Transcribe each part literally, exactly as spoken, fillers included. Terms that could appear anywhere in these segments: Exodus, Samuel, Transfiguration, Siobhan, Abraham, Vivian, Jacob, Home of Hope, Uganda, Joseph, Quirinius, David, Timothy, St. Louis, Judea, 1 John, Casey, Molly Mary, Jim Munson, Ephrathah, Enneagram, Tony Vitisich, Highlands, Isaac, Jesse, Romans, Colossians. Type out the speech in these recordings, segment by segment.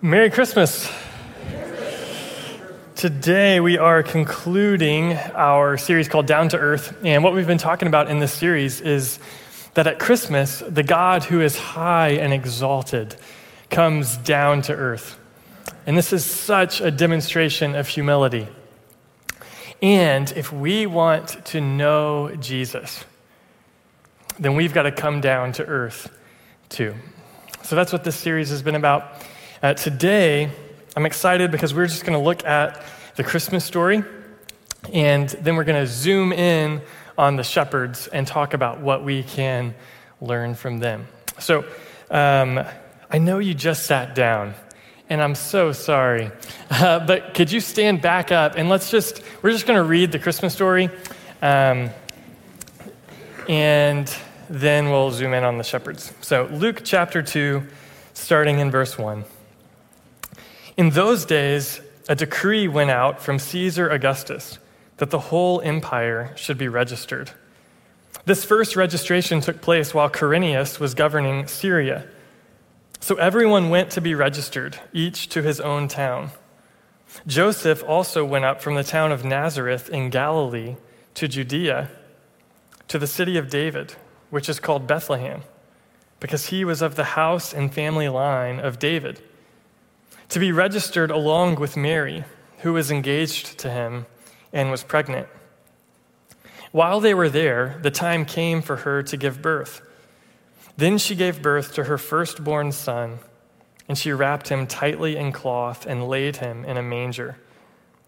Merry Christmas. Today we are concluding our series called Down to Earth, and what we've been talking about in this series is that at Christmas, the God who is high and exalted comes down to earth. And this is such a demonstration of humility. And if we want to know Jesus, then we've got to come down to earth too. So that's what this series has been about. Uh, today, I'm excited because we're just going to look at the Christmas story, and then we're going to zoom in on the shepherds and talk about what we can learn from them. So um, I know you just sat down, and I'm so sorry, uh, but could you stand back up, and let's just, we're just going to read the Christmas story, um, and then we'll zoom in on the shepherds. So Luke chapter two, starting in verse one. In those days, a decree went out from Caesar Augustus that the whole empire should be registered. This first registration took place while Quirinius was governing Syria. So everyone went to be registered, each to his own town. Joseph also went up from the town of Nazareth in Galilee to Judea, to the city of David, which is called Bethlehem, because he was of the house and family line of David, to be registered along with Mary, who was engaged to him and was pregnant. While they were there, the time came for her to give birth. Then she gave birth to her firstborn son, and she wrapped him tightly in cloth and laid him in a manger,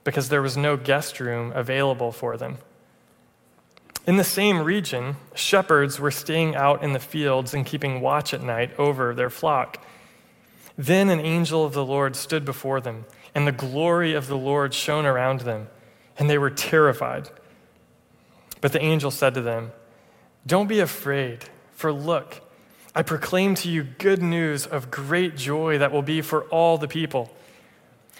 because there was no guest room available for them. In the same region, shepherds were staying out in the fields and keeping watch at night over their flock. Then an angel of the Lord stood before them, and the glory of the Lord shone around them, and they were terrified. But the angel said to them, "Don't be afraid, for look, I proclaim to you good news of great joy that will be for all the people.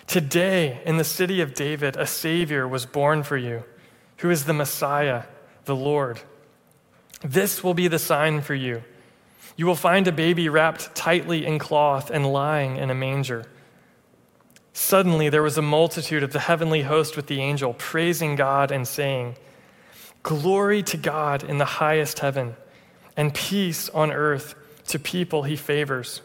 Today, in the city of David, a Savior was born for you, who is the Messiah, the Lord. This will be the sign for you. You will find a baby wrapped tightly in cloth and lying in a manger." Suddenly there was a multitude of the heavenly host with the angel, praising God and saying, "Glory to God in the highest heaven, and peace on earth to people he favors."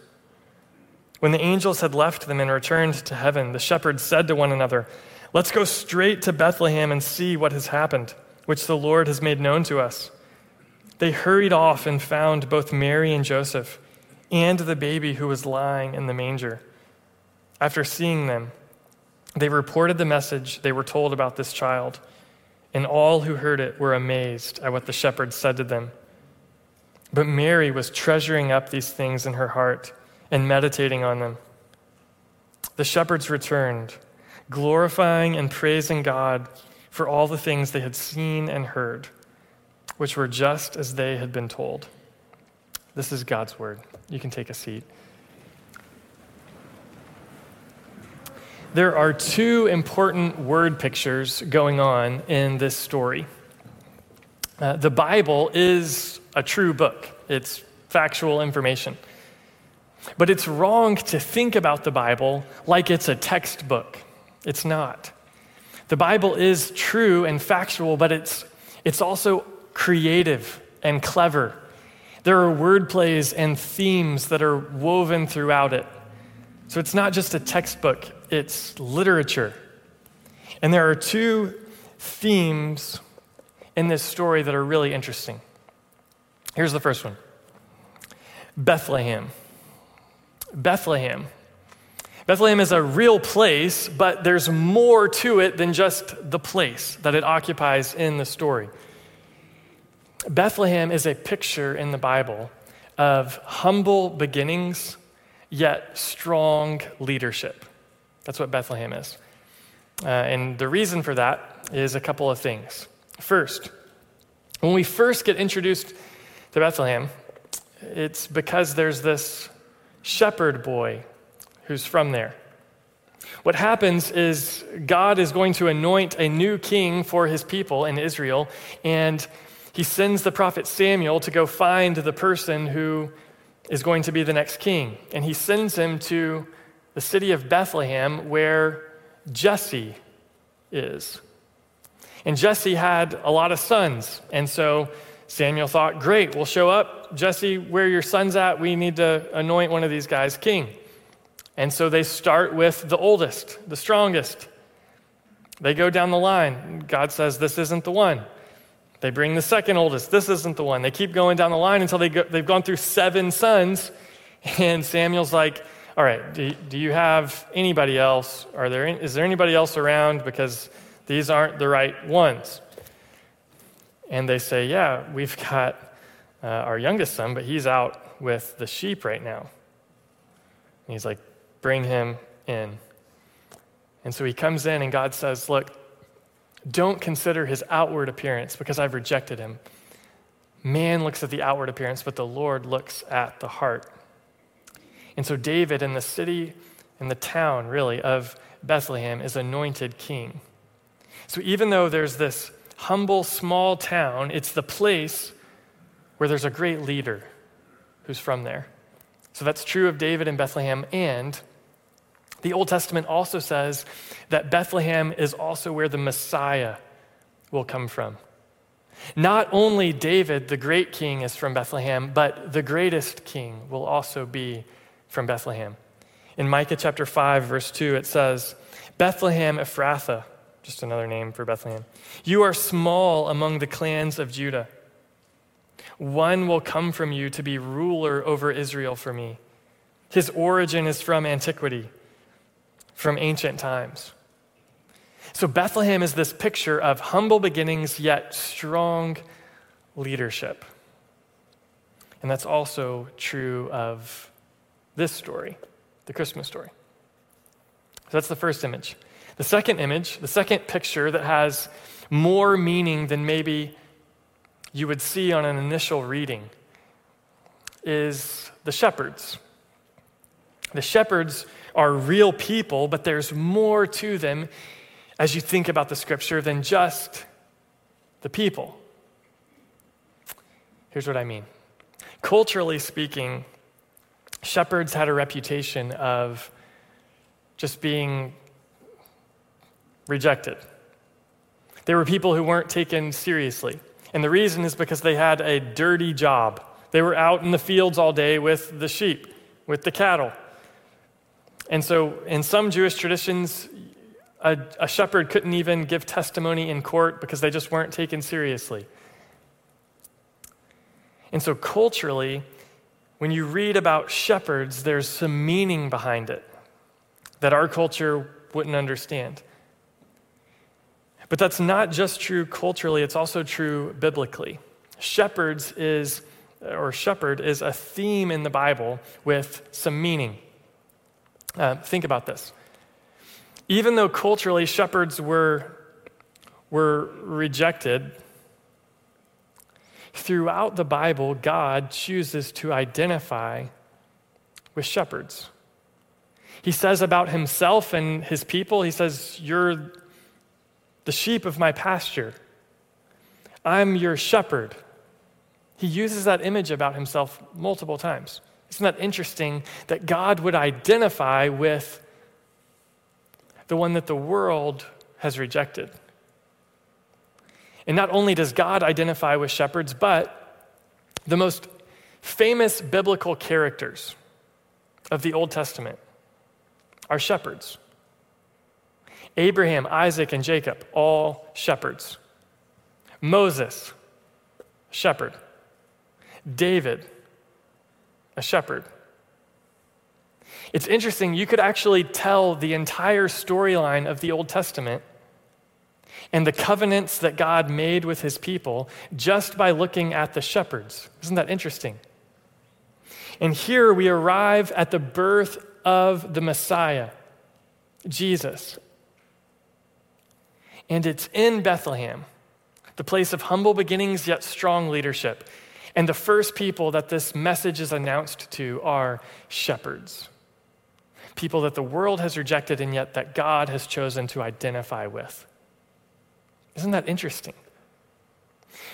When the angels had left them and returned to heaven, the shepherds said to one another, "Let's go straight to Bethlehem and see what has happened, which the Lord has made known to us." They hurried off and found both Mary and Joseph and the baby who was lying in the manger. After seeing them, they reported the message they were told about this child, and all who heard it were amazed at what the shepherds said to them. But Mary was treasuring up these things in her heart and meditating on them. The shepherds returned, glorifying and praising God for all the things they had seen and heard, which were just as they had been told. This is God's word. You can take a seat. There are two important word pictures going on in this story. Uh, the Bible is a true book. It's factual information. But it's wrong to think about the Bible like it's a textbook. It's not. The Bible is true and factual, but it's it's also creative and clever. There are word plays and themes that are woven throughout it. So it's not just a textbook, it's literature. And there are two themes in this story that are really interesting. Here's the first one. Bethlehem. Bethlehem. Bethlehem is a real place, but there's more to it than just the place that it occupies in the story. Bethlehem is a picture in the Bible of humble beginnings, yet strong leadership. That's what Bethlehem is. Uh, and the reason for that is a couple of things. First, when we first get introduced to Bethlehem, it's because there's this shepherd boy who's from there. What happens is God is going to anoint a new king for his people in Israel, and he sends the prophet Samuel to go find the person who is going to be the next king. And he sends him to the city of Bethlehem, where Jesse is. And Jesse had a lot of sons. And so Samuel thought, great, we'll show up. Jesse, where your son's at, we need to anoint one of these guys king. And so they start with the oldest, the strongest. They go down the line. God says, this isn't the one. They bring the second oldest. This isn't the one. They keep going down the line until they go, they've gone through seven sons. And Samuel's like, all right, do, do you have anybody else? Are there, is there anybody else around? Because these aren't the right ones. And they say, yeah, we've got uh, our youngest son, but he's out with the sheep right now. And he's like, bring him in. And so he comes in and God says, look, don't consider his outward appearance because I've rejected him. Man looks at the outward appearance, but the Lord looks at the heart. And so David in the city, in the town really of Bethlehem is anointed king. So even though there's this humble, small town, it's the place where there's a great leader who's from there. So that's true of David in Bethlehem. And the Old Testament also says that Bethlehem is also where the Messiah will come from. Not only David, the great king, is from Bethlehem, but the greatest king will also be from Bethlehem. In Micah chapter five, verse two, it says, Bethlehem Ephrathah, just another name for Bethlehem. You are small among the clans of Judah. One will come from you to be ruler over Israel for me. His origin is from antiquity, from ancient times. So Bethlehem is this picture of humble beginnings, yet strong leadership. And that's also true of this story, the Christmas story. So that's the first image. The second image, the second picture that has more meaning than maybe you would see on an initial reading is the shepherds. The shepherds are real people, but there's more to them as you think about the scripture than just the people. Here's what I mean. Culturally speaking, shepherds had a reputation of just being rejected. They were people who weren't taken seriously. And the reason is because they had a dirty job. They were out in the fields all day with the sheep, with the cattle. And so in some Jewish traditions, a, a shepherd couldn't even give testimony in court because they just weren't taken seriously. And so culturally, when you read about shepherds, there's some meaning behind it that our culture wouldn't understand. But that's not just true culturally, it's also true biblically. Shepherds is, or shepherd is a theme in the Bible with some meaning. Uh, think about this. Even though culturally shepherds were, were rejected, throughout the Bible, God chooses to identify with shepherds. He says about himself and his people, he says, you're the sheep of my pasture. I'm your shepherd. He uses that image about himself multiple times. Isn't that interesting that God would identify with the one that the world has rejected? And not only does God identify with shepherds, but the most famous biblical characters of the Old Testament are shepherds. Abraham, Isaac, and Jacob, all shepherds. Moses, shepherd. David, a shepherd. It's interesting, you could actually tell the entire storyline of the Old Testament and the covenants that God made with his people just by looking at the shepherds. Isn't that interesting? And here we arrive at the birth of the Messiah, Jesus. And it's in Bethlehem, the place of humble beginnings yet strong leadership. And the first people that this message is announced to are shepherds. People that the world has rejected and yet that God has chosen to identify with. Isn't that interesting?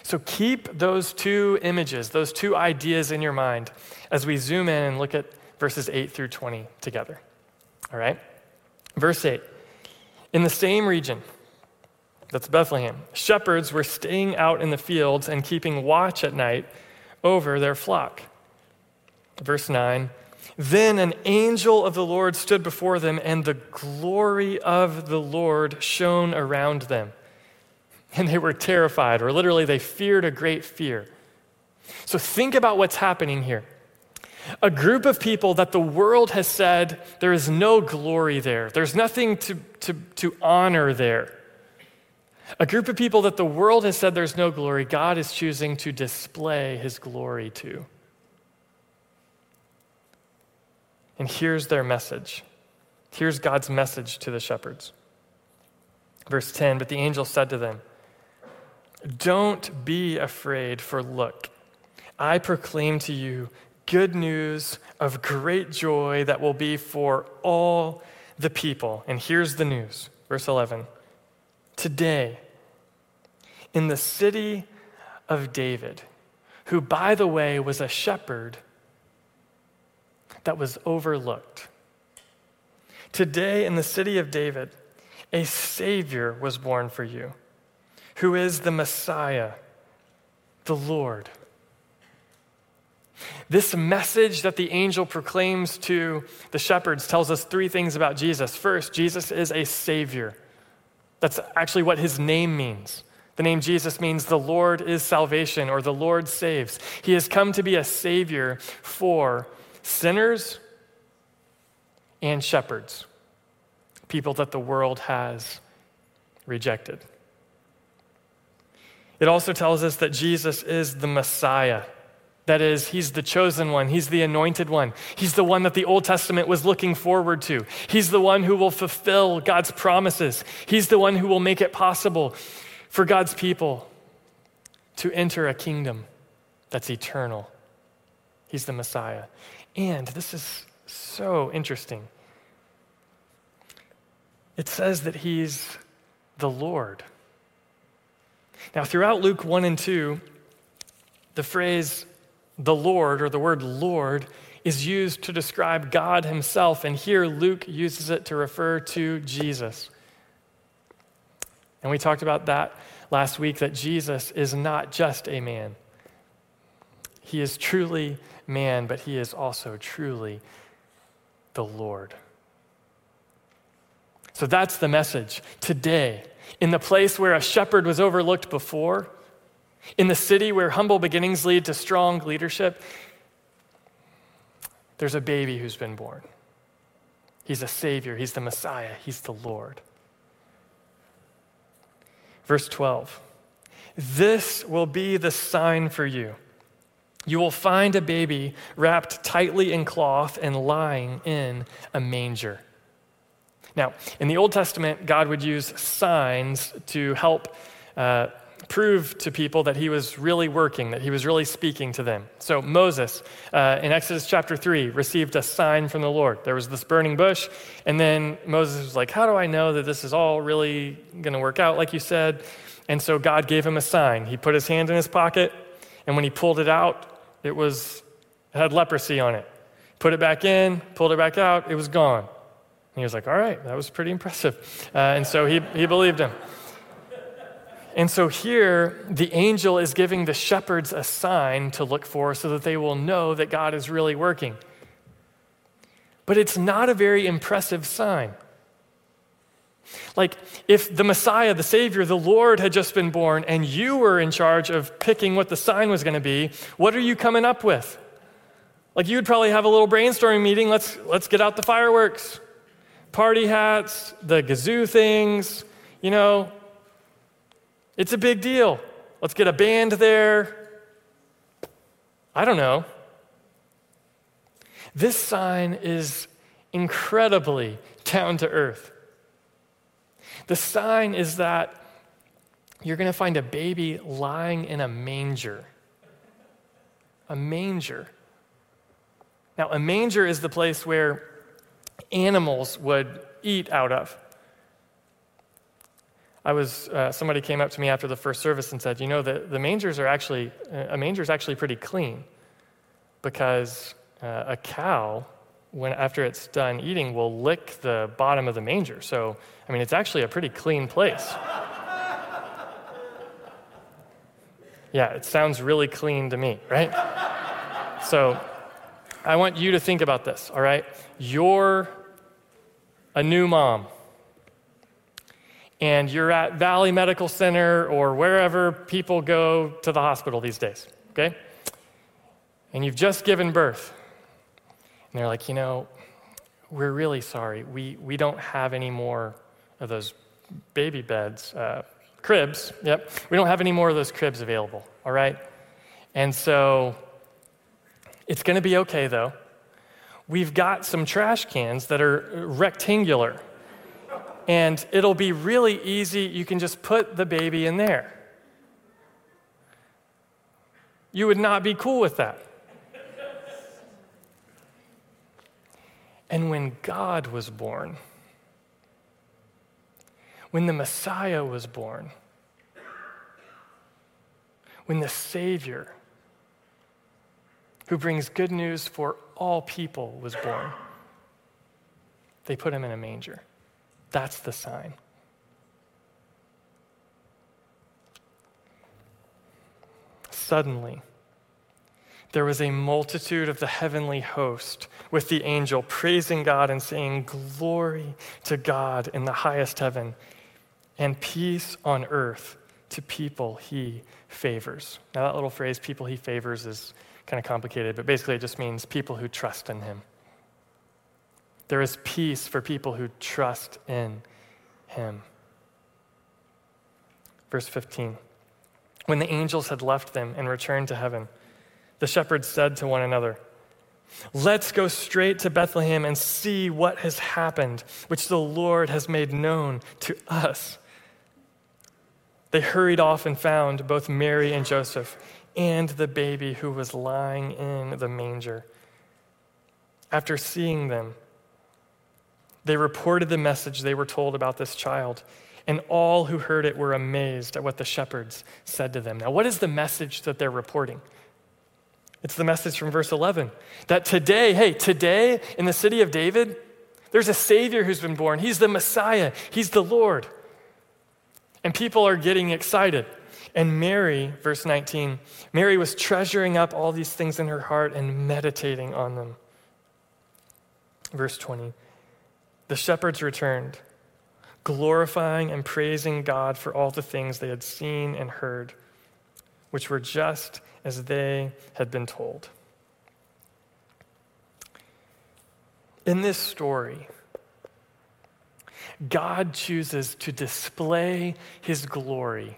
So keep those two images, those two ideas in your mind as we zoom in and look at verses eight through twenty together. All right? Verse eight. In the same region, that's Bethlehem, shepherds were staying out in the fields and keeping watch at night over their flock. Verse nine. Then an angel of the Lord stood before them, and the glory of the Lord shone around them. And they were terrified, or literally they feared a great fear. So think about what's happening here. A group of people that the world has said, there is no glory there. There's nothing to, to, to honor there. A group of people that the world has said there's no glory, God is choosing to display his glory to. And here's their message. Here's God's message to the shepherds. Verse ten, but the angel said to them, don't be afraid, for look, I proclaim to you good news of great joy that will be for all the people. And here's the news, verse eleven. Today, in the city of David, who, by the way, was a shepherd that was overlooked. Today, in the city of David, a Savior was born for you, who is the Messiah, the Lord. This message that the angel proclaims to the shepherds tells us three things about Jesus. First, Jesus is a Savior. That's actually what his name means. The name Jesus means the Lord is salvation, or the Lord saves. He has come to be a savior for sinners and shepherds, people that the world has rejected. It also tells us that Jesus is the Messiah. That is, he's the chosen one. He's the anointed one. He's the one that the Old Testament was looking forward to. He's the one who will fulfill God's promises. He's the one who will make it possible for God's people to enter a kingdom that's eternal. He's the Messiah. And this is so interesting. It says that he's the Lord. Now, throughout Luke one and two, the phrase the Lord, or the word Lord, is used to describe God himself, and here Luke uses it to refer to Jesus. And we talked about that last week, that Jesus is not just a man. He is truly man, but he is also truly the Lord. So that's the message. Today, in the place where a shepherd was overlooked before, in the city where humble beginnings lead to strong leadership, there's a baby who's been born. He's a Savior. He's the Messiah. He's the Lord. Verse twelve, this will be the sign for you. You will find a baby wrapped tightly in cloth and lying in a manger. Now, in the Old Testament, God would use signs to help uh, prove to people that he was really working, that he was really speaking to them. So Moses, uh, in Exodus chapter three, received a sign from the Lord. There was this burning bush, and then Moses was like, how do I know that this is all really going to work out like you said? And so God gave him a sign. He put his hand in his pocket, and when he pulled it out, it was it had leprosy on it. Put it back in, pulled it back out, it was gone. And he was like, all right, that was pretty impressive. Uh, and so he he believed him. And so here, the angel is giving the shepherds a sign to look for so that they will know that God is really working. But it's not a very impressive sign. Like, if the Messiah, the Savior, the Lord had just been born and you were in charge of picking what the sign was going to be, what are you coming up with? Like, you'd probably have a little brainstorming meeting. Let's, let's get out the fireworks, party hats, the kazoo things, you know, it's a big deal. Let's get a band there. I don't know. This sign is incredibly down to earth. The sign is that you're going to find a baby lying in a manger. A manger. Now, a manger is the place where animals would eat out of. I was, uh, somebody came up to me after the first service and said, you know, the, the mangers are actually, a manger is actually pretty clean because uh, a cow when after it's done eating, will lick the bottom of the manger. So, I mean, it's actually a pretty clean place. Yeah, it sounds really clean to me, right? So I want you to think about this, all right? You're a new mom, and you're at Valley Medical Center or wherever people go to the hospital these days, okay? And you've just given birth. And they're like, you know, we're really sorry. We we don't have any more of those baby beds, uh, cribs, yep. We don't have any more of those cribs available, all right? And so it's gonna be okay though. We've got some trash cans that are rectangular, and it'll be really easy. You can just put the baby in there. You would not be cool with that. And when God was born, when the Messiah was born, when the Savior, who brings good news for all people, was born, they put him in a manger. That's the sign. Suddenly, there was a multitude of the heavenly host with the angel praising God and saying, "Glory to God in the highest heaven, and peace on earth to people he favors." Now that little phrase, people he favors, is kind of complicated, but basically it just means people who trust in him. There is peace for people who trust in him. Verse fifteen, when the angels had left them and returned to heaven, the shepherds said to one another, "Let's go straight to Bethlehem and see what has happened, which the Lord has made known to us." They hurried off and found both Mary and Joseph and the baby who was lying in the manger. After seeing them, they reported the message they were told about this child, and all who heard it were amazed at what the shepherds said to them. Now, what is the message that they're reporting? It's the message from verse eleven, that today, hey, today in the city of David, there's a Savior who's been born. He's the Messiah. He's the Lord. And people are getting excited. And Mary, verse nineteen, Mary was treasuring up all these things in her heart and meditating on them. Verse twenty, the shepherds returned, glorifying and praising God for all the things they had seen and heard, which were just as they had been told. In this story, God chooses to display his glory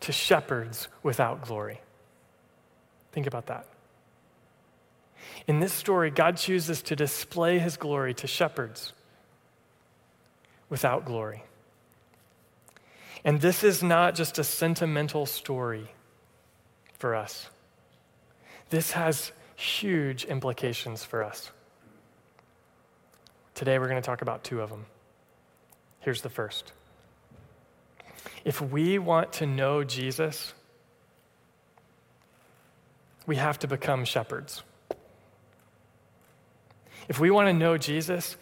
to shepherds without glory. Think about that. In this story, God chooses to display his glory to shepherds without glory. And this is not just a sentimental story for us. This has huge implications for us. Today we're going to talk about two of them. Here's the first. If we want to know Jesus, we have to become shepherds. If we want to know Jesus,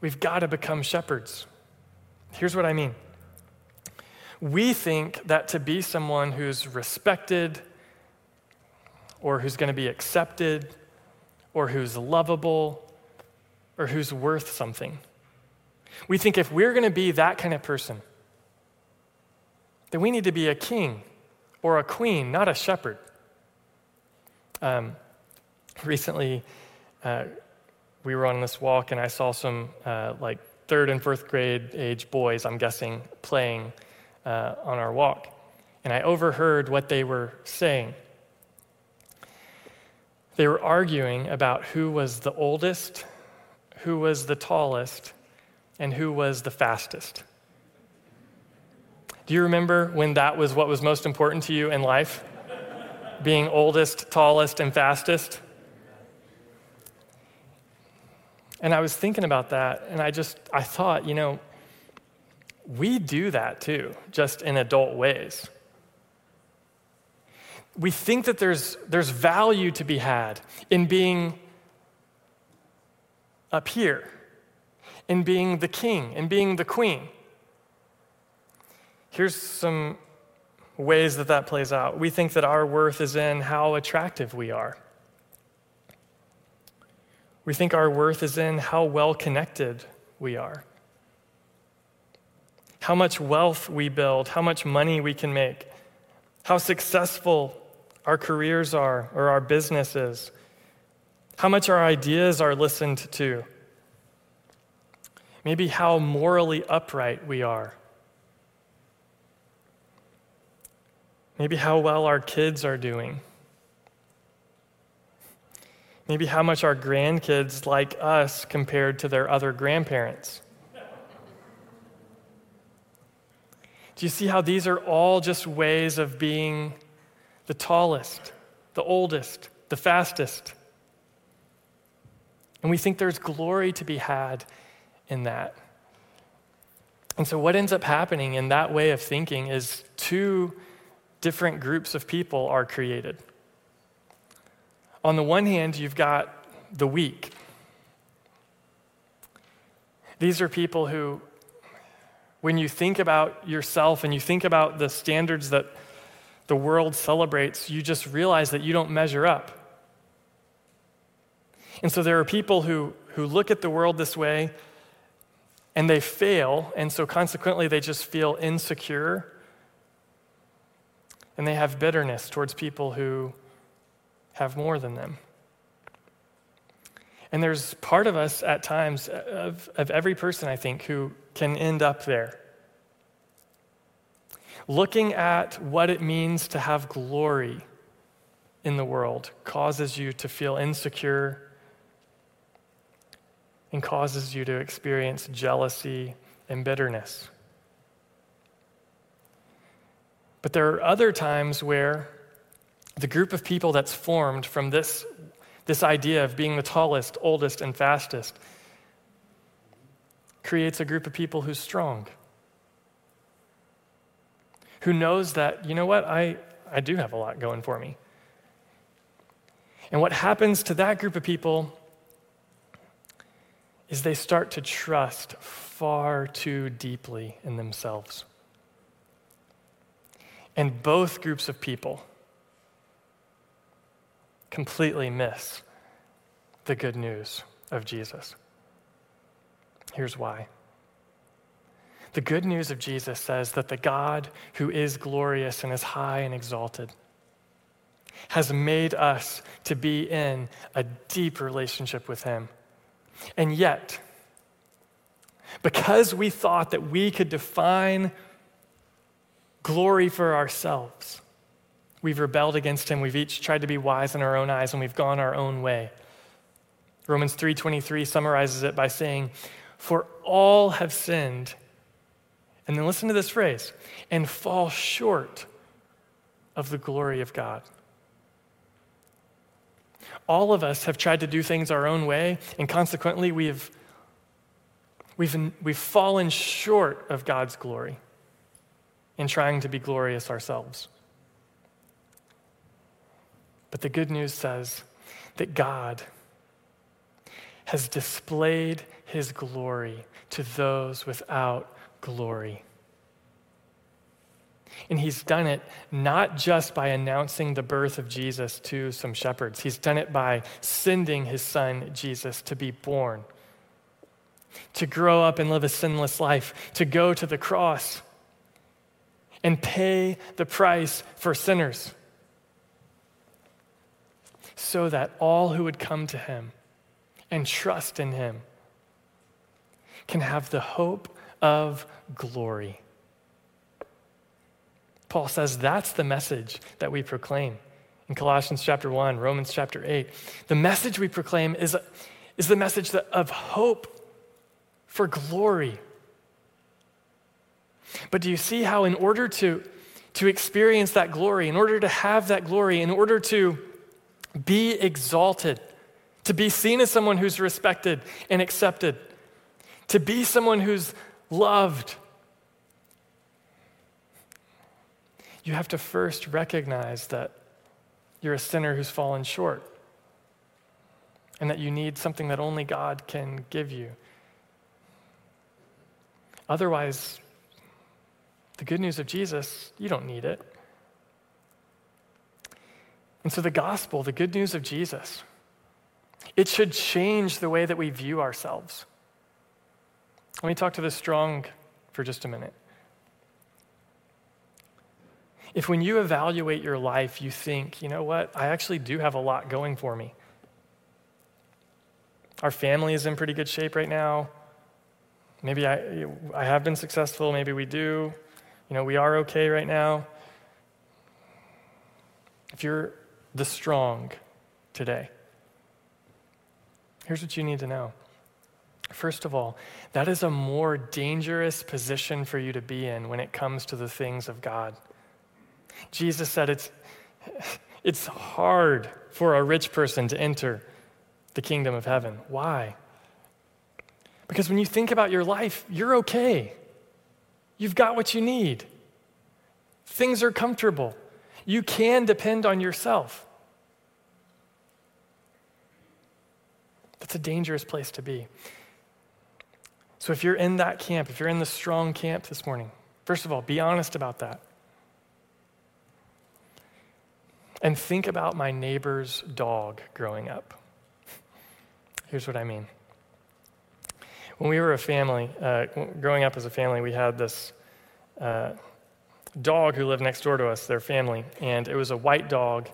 we've got to become shepherds. Here's what I mean. We think that to be someone who's respected or who's going to be accepted or who's lovable or who's worth something, we think if we're going to be that kind of person, then we need to be a king or a queen, not a shepherd. Um, recently, uh, we were on this walk and I saw some uh, like third and fourth grade age boys, I'm guessing, playing Uh, on our walk, and I overheard what they were saying. They were arguing about who was the oldest, who was the tallest, and who was the fastest. Do you remember when that was what was most important to you in life? Being oldest, tallest, and fastest? And I was thinking about that, and I just, I thought, you know, we do that too, just in adult ways. We think that there's there's value to be had in being up here in being the king and being the queen. Here's some ways that that plays out. We think that our worth is in how attractive we are. We think our worth is in how well connected we are. How much wealth we build, how much money we can make, how successful our careers are or our businesses, how much our ideas are listened to, maybe how morally upright we are, maybe how well our kids are doing, maybe how much our grandkids like us compared to their other grandparents. Do you see how these are all just ways of being the tallest, the oldest, the fastest? And we think there's glory to be had in that. And so what ends up happening in that way of thinking is two different groups of people are created. On the one hand, you've got the weak. These are people who, when you think about yourself and you think about the standards that the world celebrates, you just realize that you don't measure up. And so there are people who, who look at the world this way and they fail, and so consequently they just feel insecure and they have bitterness towards people who have more than them. And there's part of us at times, of, of every person I think, who can end up there. Looking at what it means to have glory in the world causes you to feel insecure and causes you to experience jealousy and bitterness. But there are other times where the group of people that's formed from this, this idea of being the tallest, oldest, and fastest creates a group of people who's strong, who knows that, you know what, I, I do have a lot going for me. And what happens to that group of people is they start to trust far too deeply in themselves. And both groups of people completely miss the good news of Jesus. Here's why. The good news of Jesus says that the God who is glorious and is high and exalted has made us to be in a deep relationship with him. And yet, because we thought that we could define glory for ourselves, we've rebelled against him. We've each tried to be wise in our own eyes, and we've gone our own way. Romans three twenty-three summarizes it by saying, "For all have sinned," and then listen to this phrase, "and fall short of the glory of God." All of us have tried to do things our own way, and consequently we've we've we've fallen short of God's glory in trying to be glorious ourselves. But the good news says that God has displayed his glory to those without glory. And he's done it not just by announcing the birth of Jesus to some shepherds. He's done it by sending his son, Jesus, to be born, to grow up and live a sinless life, to go to the cross and pay the price for sinners, so that all who would come to him and trust in him can have the hope of glory. Paul says that's the message that we proclaim in Colossians chapter one, Romans chapter eight. The message we proclaim is, is the message that, of hope for glory. But do you see how in order to, to experience that glory, in order to have that glory, in order to be exalted, to be seen as someone who's respected and accepted, to be someone who's loved, you have to first recognize that you're a sinner who's fallen short and that you need something that only God can give you. Otherwise, the good news of Jesus, you don't need it. And so the gospel, the good news of Jesus, it should change the way that we view ourselves. Let me talk to the strong for just a minute. If when you evaluate your life, you think, you know what, I actually do have a lot going for me. Our family is in pretty good shape right now. Maybe I I have been successful, maybe we do. You know, we are okay right now. If you're the strong today, here's what you need to know. First of all, that is a more dangerous position for you to be in when it comes to the things of God. Jesus said it's it's hard for a rich person to enter the kingdom of heaven. Why? Because when you think about your life, you're okay. You've got what you need. Things are comfortable. You can depend on yourself. That's a dangerous place to be. So if you're in that camp, if you're in the strong camp this morning, first of all, be honest about that. And think about my neighbor's dog growing up. Here's what I mean. When we were a family, uh, growing up as a family, we had this uh, dog who lived next door to us, their family, and it was a white dog,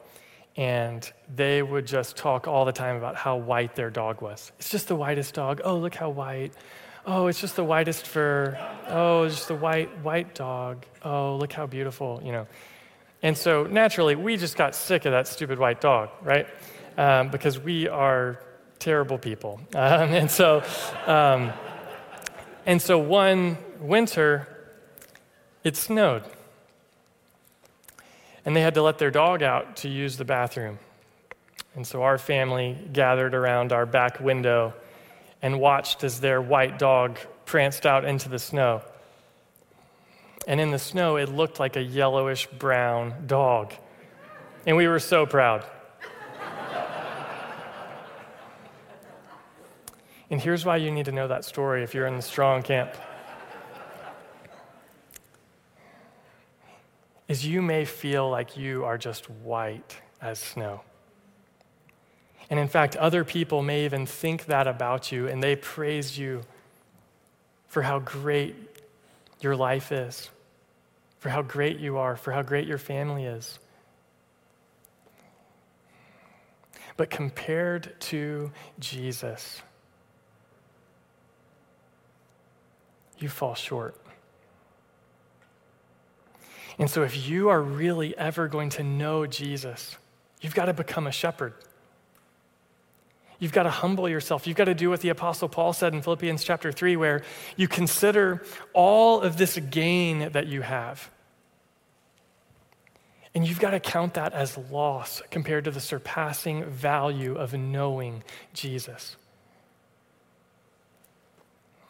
and they would just talk all the time about how white their dog was. It's just the whitest dog. Oh, look how white. Oh, it's just the whitest fur. Oh, it's just the white, white dog. Oh, look how beautiful, you know. And so naturally, we just got sick of that stupid white dog, right? Um, because we are terrible people. Um, and so um, and so one winter, it snowed. And they had to let their dog out to use the bathroom. And so our family gathered around our back window and watched as their white dog pranced out into the snow. And in the snow, it looked like a yellowish-brown dog. And we were so proud. And here's why you need to know that story if you're in the strong camp. Is you may feel like you are just white as snow. And in fact, other people may even think that about you, and they praise you for how great your life is, for how great you are, for how great your family is. But compared to Jesus, you fall short. And so if you are really ever going to know Jesus, you've got to become a shepherd. You've got to humble yourself. You've got to do what the Apostle Paul said in Philippians chapter three, where you consider all of this gain that you have. And you've got to count that as loss compared to the surpassing value of knowing Jesus.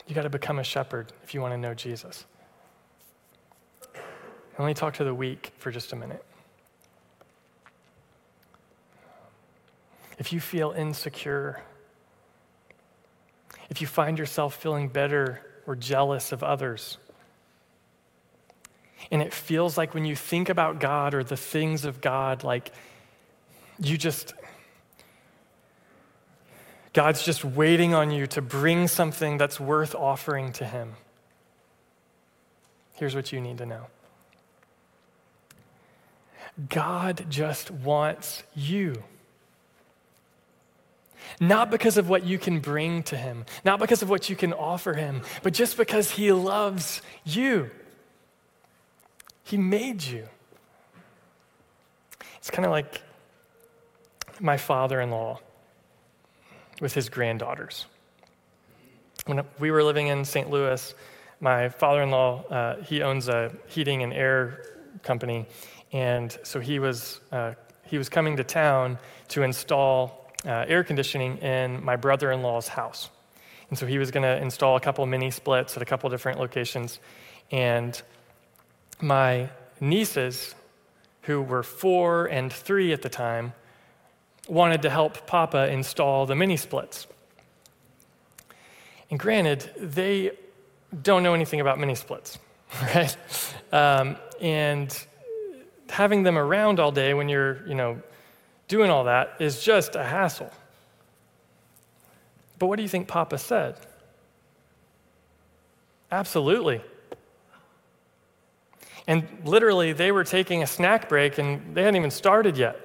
You got to become a shepherd if you want to know Jesus. And let me talk to the weak for just a minute. If you feel insecure, if you find yourself feeling bitter or jealous of others, and it feels like when you think about God or the things of God, like you just, God's just waiting on you to bring something that's worth offering to him. Here's what you need to know. God just wants you. Not because of what you can bring to him, not because of what you can offer him, but just because he loves you. He made you. It's kind of like my father-in-law with his granddaughters. When we were living in Saint Louis, my father-in-law, uh, he owns a heating and air company, and so he was uh, he was coming to town to install uh, air conditioning in my brother-in-law's house. And so he was gonna install a couple mini splits at a couple different locations, and my nieces, who were four and three at the time, wanted to help Papa install the mini splits. And granted, they don't know anything about mini splits, right? Um, and having them around all day when you're, you know, doing all that is just a hassle. But what do you think Papa said? Absolutely. And literally, they were taking a snack break, and they hadn't even started yet.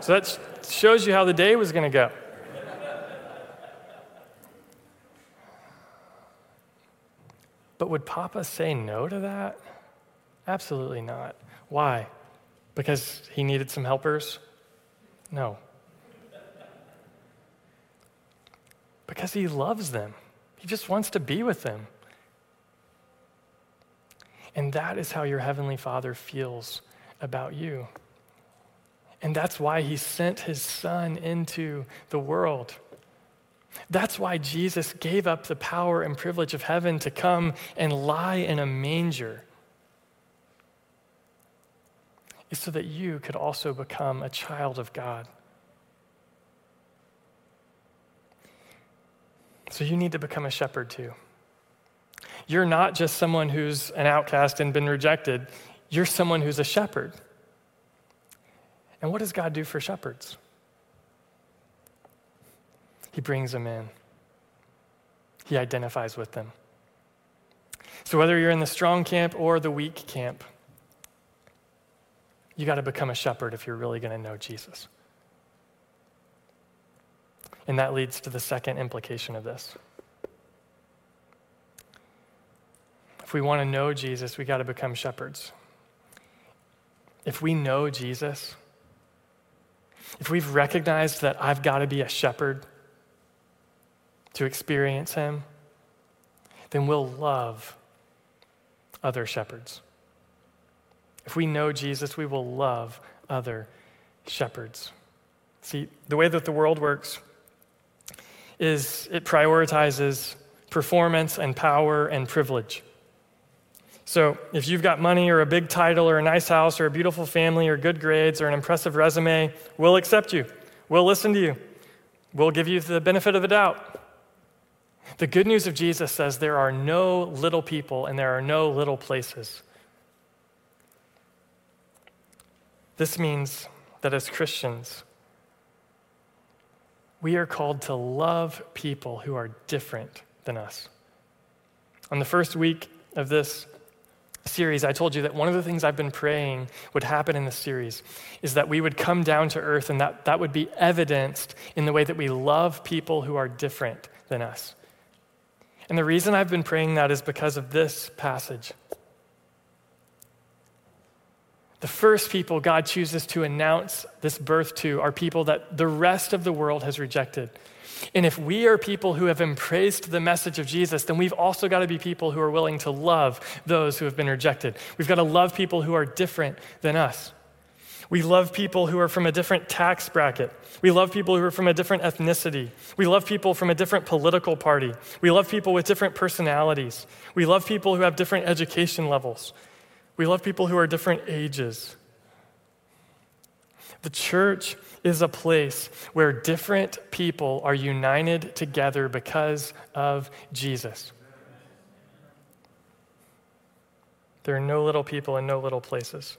So that shows you how the day was going to go. But would Papa say no to that? Absolutely not. Why? Because he needed some helpers? No. Because he loves them. He just wants to be with them. And that is how your Heavenly Father feels about you. And that's why he sent his son into the world. That's why Jesus gave up the power and privilege of heaven to come and lie in a manger. It's so that you could also become a child of God. So you need to become a shepherd too. You're not just someone who's an outcast and been rejected. You're someone who's a shepherd. And what does God do for shepherds? He brings them in. He identifies with them. So whether you're in the strong camp or the weak camp, you got to become a shepherd if you're really going to know Jesus. And that leads to the second implication of this. If we want to know Jesus, we got to become shepherds. If we know Jesus, if we've recognized that I've got to be a shepherd to experience him, then we'll love other shepherds. If we know Jesus, we will love other shepherds. See, the way that the world works is it prioritizes performance and power and privilege. So if you've got money or a big title or a nice house or a beautiful family or good grades or an impressive resume, we'll accept you. We'll listen to you. We'll give you the benefit of the doubt. The good news of Jesus says there are no little people and there are no little places. This means that as Christians, we are called to love people who are different than us. On the first week of this series, I told you that one of the things I've been praying would happen in this series is that we would come down to earth, and that, that would be evidenced in the way that we love people who are different than us. And the reason I've been praying that is because of this passage. The first people God chooses to announce this birth to are people that the rest of the world has rejected. And if we are people who have embraced the message of Jesus, then we've also got to be people who are willing to love those who have been rejected. We've got to love people who are different than us. We love people who are from a different tax bracket. We love people who are from a different ethnicity. We love people from a different political party. We love people with different personalities. We love people who have different education levels. We love people who are different ages. The church is a place where different people are united together because of Jesus. There are no little people and no little places.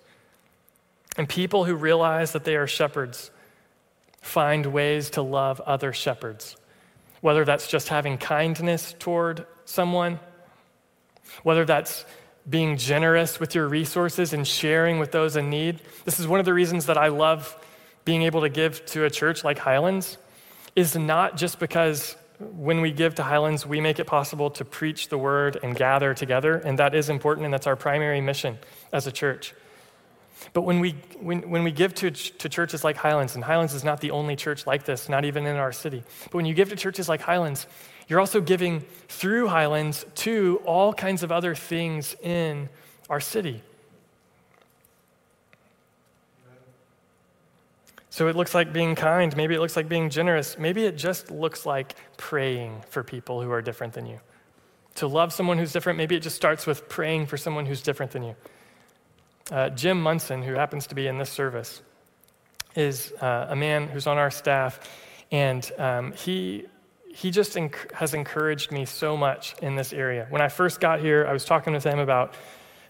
And people who realize that they are shepherds find ways to love other shepherds, whether that's just having kindness toward someone, whether that's being generous with your resources and sharing with those in need. This is one of the reasons that I love being able to give to a church like Highlands, is not just because when we give to Highlands, we make it possible to preach the word and gather together, and that is important, and that's our primary mission as a church. But when we when, when we give to, to churches like Highlands, and Highlands is not the only church like this, not even in our city, but when you give to churches like Highlands, you're also giving through Highlands to all kinds of other things in our city. So it looks like being kind. Maybe it looks like being generous. Maybe it just looks like praying for people who are different than you. To love someone who's different, maybe it just starts with praying for someone who's different than you. Uh, Jim Munson, who happens to be in this service, is uh, a man who's on our staff, and um, he he just enc- has encouraged me so much in this area. When I first got here, I was talking with him about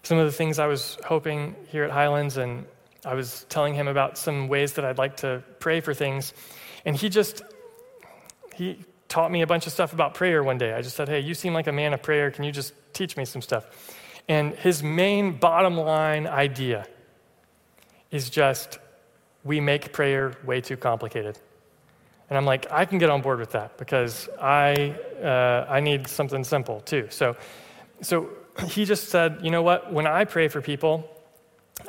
some of the things I was hoping here at Highlands, and I was telling him about some ways that I'd like to pray for things, and he just, he taught me a bunch of stuff about prayer one day. I just said, hey, you seem like a man of prayer. Can you just teach me some stuff? And his main bottom line idea is just, we make prayer way too complicated. And I'm like, I can get on board with that because I uh, I need something simple too. So, so he just said, you know what? When I pray for people,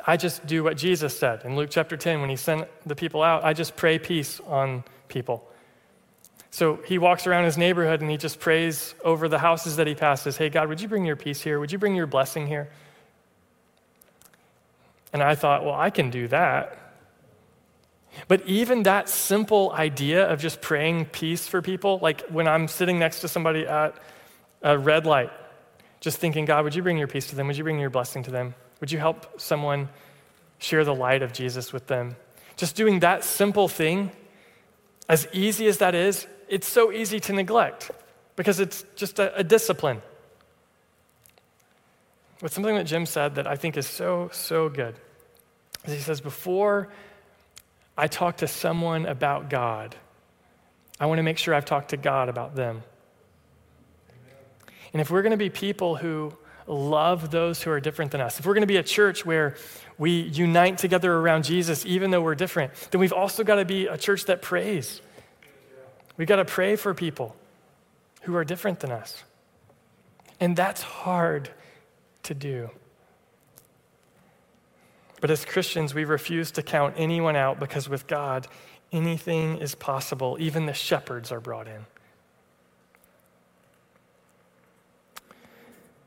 I just do what Jesus said in Luke chapter ten when he sent the people out. I just pray peace on people. So he walks around his neighborhood and he just prays over the houses that he passes. Hey, God, would you bring your peace here? Would you bring your blessing here? And I thought, well, I can do that. But even that simple idea of just praying peace for people, like when I'm sitting next to somebody at a red light, just thinking, God, would you bring your peace to them? Would you bring your blessing to them? Would you help someone share the light of Jesus with them? Just doing that simple thing, as easy as that is, it's so easy to neglect because it's just a, a discipline. But something that Jim said that I think is so, so good is he says, before I talk to someone about God, I want to make sure I've talked to God about them. Amen. And if we're going to be people who love those who are different than us, if we're going to be a church where we unite together around Jesus, even though we're different, then we've also got to be a church that prays. We've got to pray for people who are different than us. And that's hard to do. But as Christians, we refuse to count anyone out because with God, anything is possible. Even the shepherds are brought in.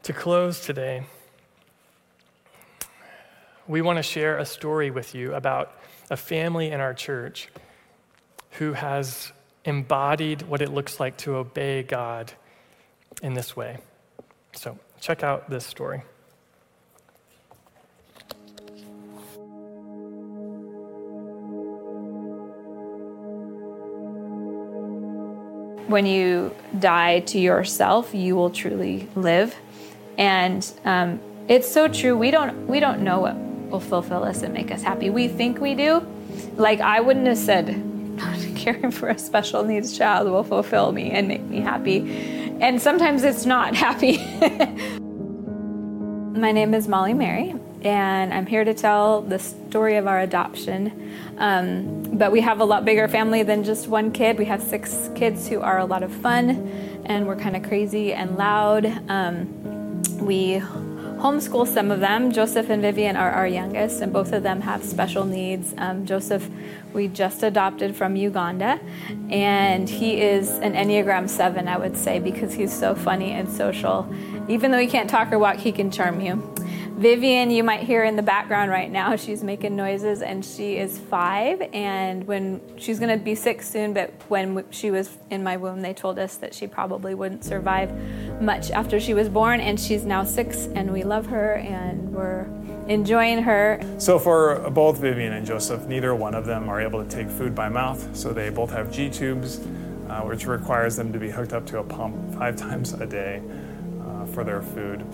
To close today, we want to share a story with you about a family in our church who has embodied what it looks like to obey God in this way. So check out this story. When you die to yourself, you will truly live. And um, it's so true. We don't we don't know what will fulfill us and make us happy. We think we do. Like, I wouldn't have said, caring for a special needs child will fulfill me and make me happy. And sometimes it's not happy. My name is Molly Mary, and I'm here to tell the story of our adoption. Um, but we have a lot bigger family than just one kid. We have six kids who are a lot of fun, and we're kind of crazy and loud. Um, we homeschool some of them. Joseph and Vivian are our youngest, and both of them have special needs. Um, Joseph, we just adopted from Uganda, and he is an Enneagram seven, I would say, because he's so funny and social. Even though he can't talk or walk, he can charm you. Vivian, you might hear in the background right now, she's making noises, and she is five, and when she's going to be six soon, but when she was in my womb, they told us that she probably wouldn't survive much after she was born, and she's now six, and we love her, and we're enjoying her. So for both Vivian and Joseph, neither one of them are able to take food by mouth, so they both have G-tubes, uh, which requires them to be hooked up to a pump five times a day uh, for their food.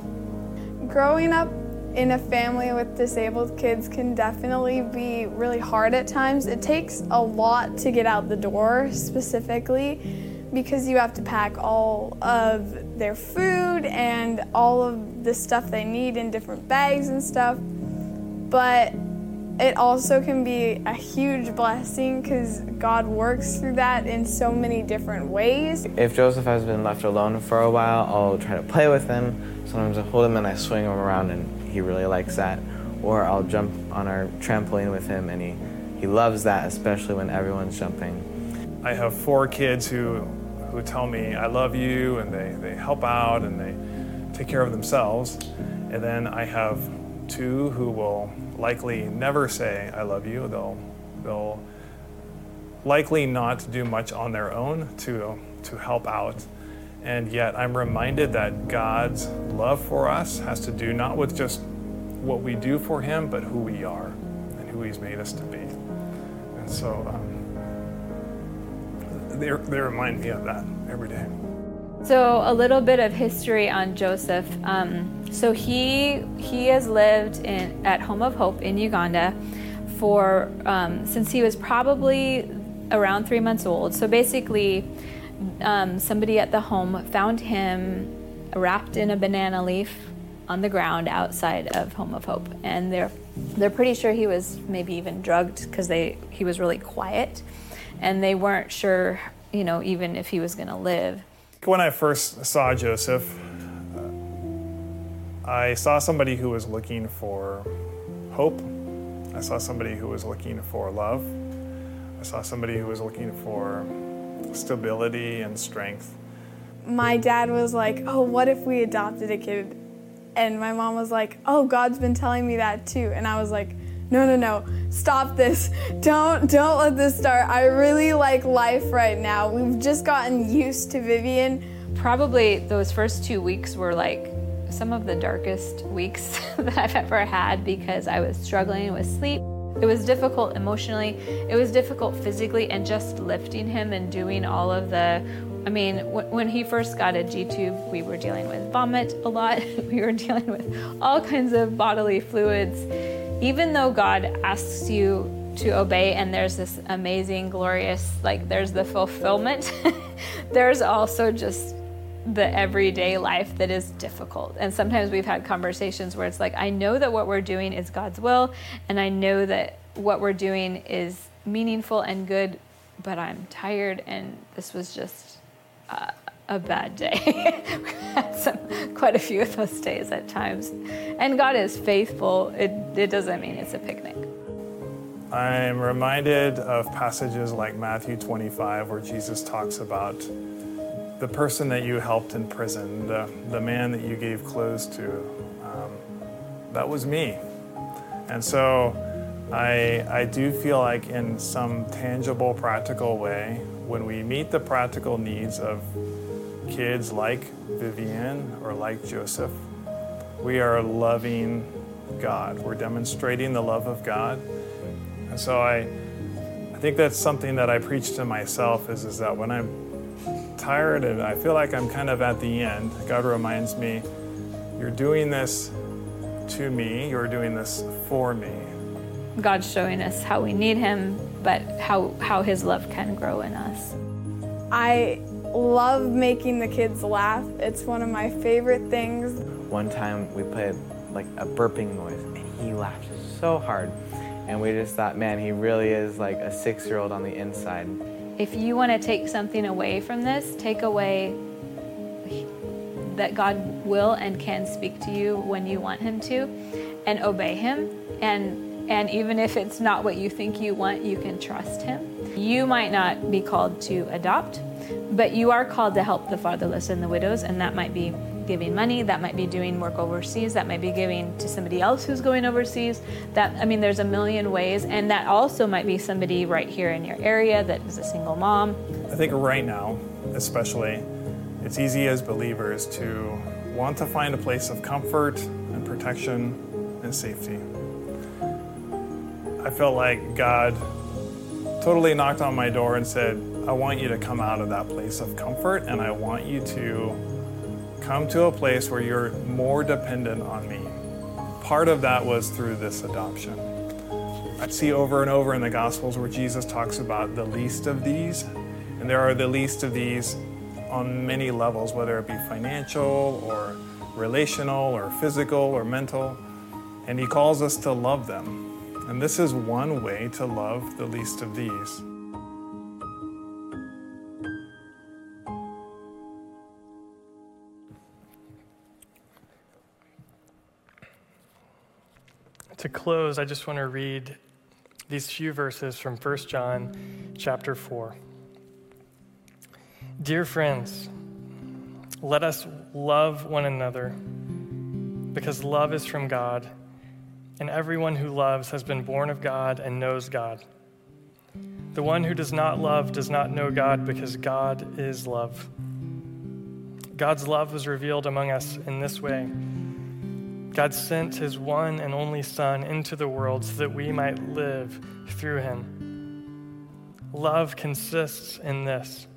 Growing up in a family with disabled kids can definitely be really hard at times. It takes a lot to get out the door, specifically because you have to pack all of their food and all of the stuff they need in different bags and stuff. But it also can be a huge blessing because God works through that in so many different ways. If Joseph has been left alone for a while, I'll try to play with him. Sometimes I hold him and I swing him around, and he really likes that. Or I'll jump on our trampoline with him, and he, he loves that, especially when everyone's jumping. I have four kids who who tell me, I love you, and they, they help out, and they take care of themselves. And then I have two who will likely never say, I love you. They'll they'll likely not do much on their own to to help out. And yet I'm reminded that God's love for us has to do not with just what we do for him, but who we are and who he's made us to be. And so um, they, they remind me of that every day. So a little bit of history on Joseph. Um, so he he has lived in at Home of Hope in Uganda for um, since he was probably around three months old. So basically, um, somebody at the home found him wrapped in a banana leaf on the ground outside of Home of Hope, and they're they're pretty sure he was maybe even drugged because they he was really quiet, and they weren't sure, you know, even if he was going to live. When I first saw Joseph, uh, I saw somebody who was looking for hope. I saw somebody who was looking for love. I saw somebody who was looking for stability and strength. My dad was like, "Oh, what if we adopted a kid?" And my mom was like, "Oh, God's been telling me that too." And I was like, "No, no, no, stop this. Don't, don't let this start. I really like life right now." We've just gotten used to Vivian. Probably those first two weeks were like some of the darkest weeks that I've ever had because I was struggling with sleep. It was difficult emotionally, it was difficult physically, and just lifting him and doing all of the, I mean, w- when he first got a G-tube, we were dealing with vomit a lot. We were dealing with all kinds of bodily fluids. Even though God asks you to obey and there's this amazing, glorious, like there's the fulfillment, there's also just the everyday life that is difficult. And sometimes we've had conversations where it's like, I know that what we're doing is God's will, and I know that what we're doing is meaningful and good, but I'm tired and this was just uh, a bad day. We've had some, quite a few of those days at times. And God is faithful. It, it doesn't mean it's a picnic. I'm reminded of passages like Matthew twenty-five where Jesus talks about the person that you helped in prison, the, the man that you gave clothes to, um, that was me. And so I, I do feel like in some tangible, practical way, when we meet the practical needs of kids like Vivian or like Joseph, we are loving God. We're demonstrating the love of God. And so I I think that's something that I preach to myself is, is that when I'm tired and I feel like I'm kind of at the end, God reminds me, you're doing this to me, you're doing this for me. God's showing us how we need him, but how, how his love can grow in us. I love making the kids laugh. It's one of my favorite things. One time we played like a burping noise and he laughed so hard. And we just thought, man, he really is like a six-year-old on the inside. If you want to take something away from this, take away that God will and can speak to you when you want him to, and obey him. And, and even if it's not what you think you want, you can trust him. You might not be called to adopt, but you are called to help the fatherless and the widows, and that might be giving money, that might be doing work overseas, that might be giving to somebody else who's going overseas. That, I mean, there's a million ways, and that also might be somebody right here in your area that is a single mom. I think right now, especially, it's easy as believers to want to find a place of comfort and protection and safety. I felt like God totally knocked on my door and said, I want you to come out of that place of comfort, and I want you to come to a place where you're more dependent on me. Part of that was through this adoption. I see over and over in the Gospels where Jesus talks about the least of these, and there are the least of these on many levels, whether it be financial or relational or physical or mental, and he calls us to love them. And this is one way to love the least of these. To close, I just want to read these few verses from First John chapter four. Dear friends, let us love one another because love is from God, and everyone who loves has been born of God and knows God. The one who does not love does not know God because God is love. God's love was revealed among us in this way. God sent his one and only Son into the world so that we might live through him. love consists in this,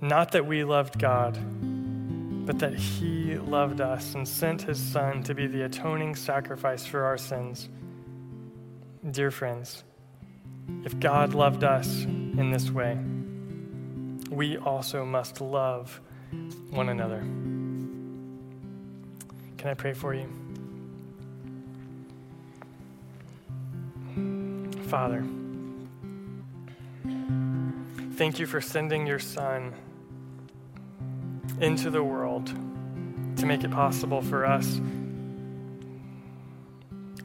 not that we loved God, but that he loved us and sent his son to be the atoning sacrifice for our sins. Dear friends, if God loved us in this way, we also must love one another. Can I pray for you? Father, thank you for sending your son into the world to make it possible for us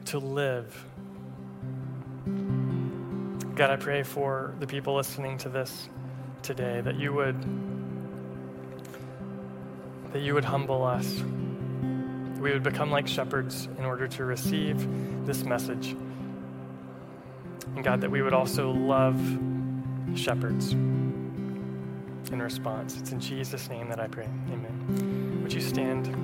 to live. God, I pray for the people listening to this today, that you would that you would humble us. We would become like shepherds in order to receive this message. And God, that we would also love shepherds in response. It's in Jesus' name that I pray. Amen. Would you stand?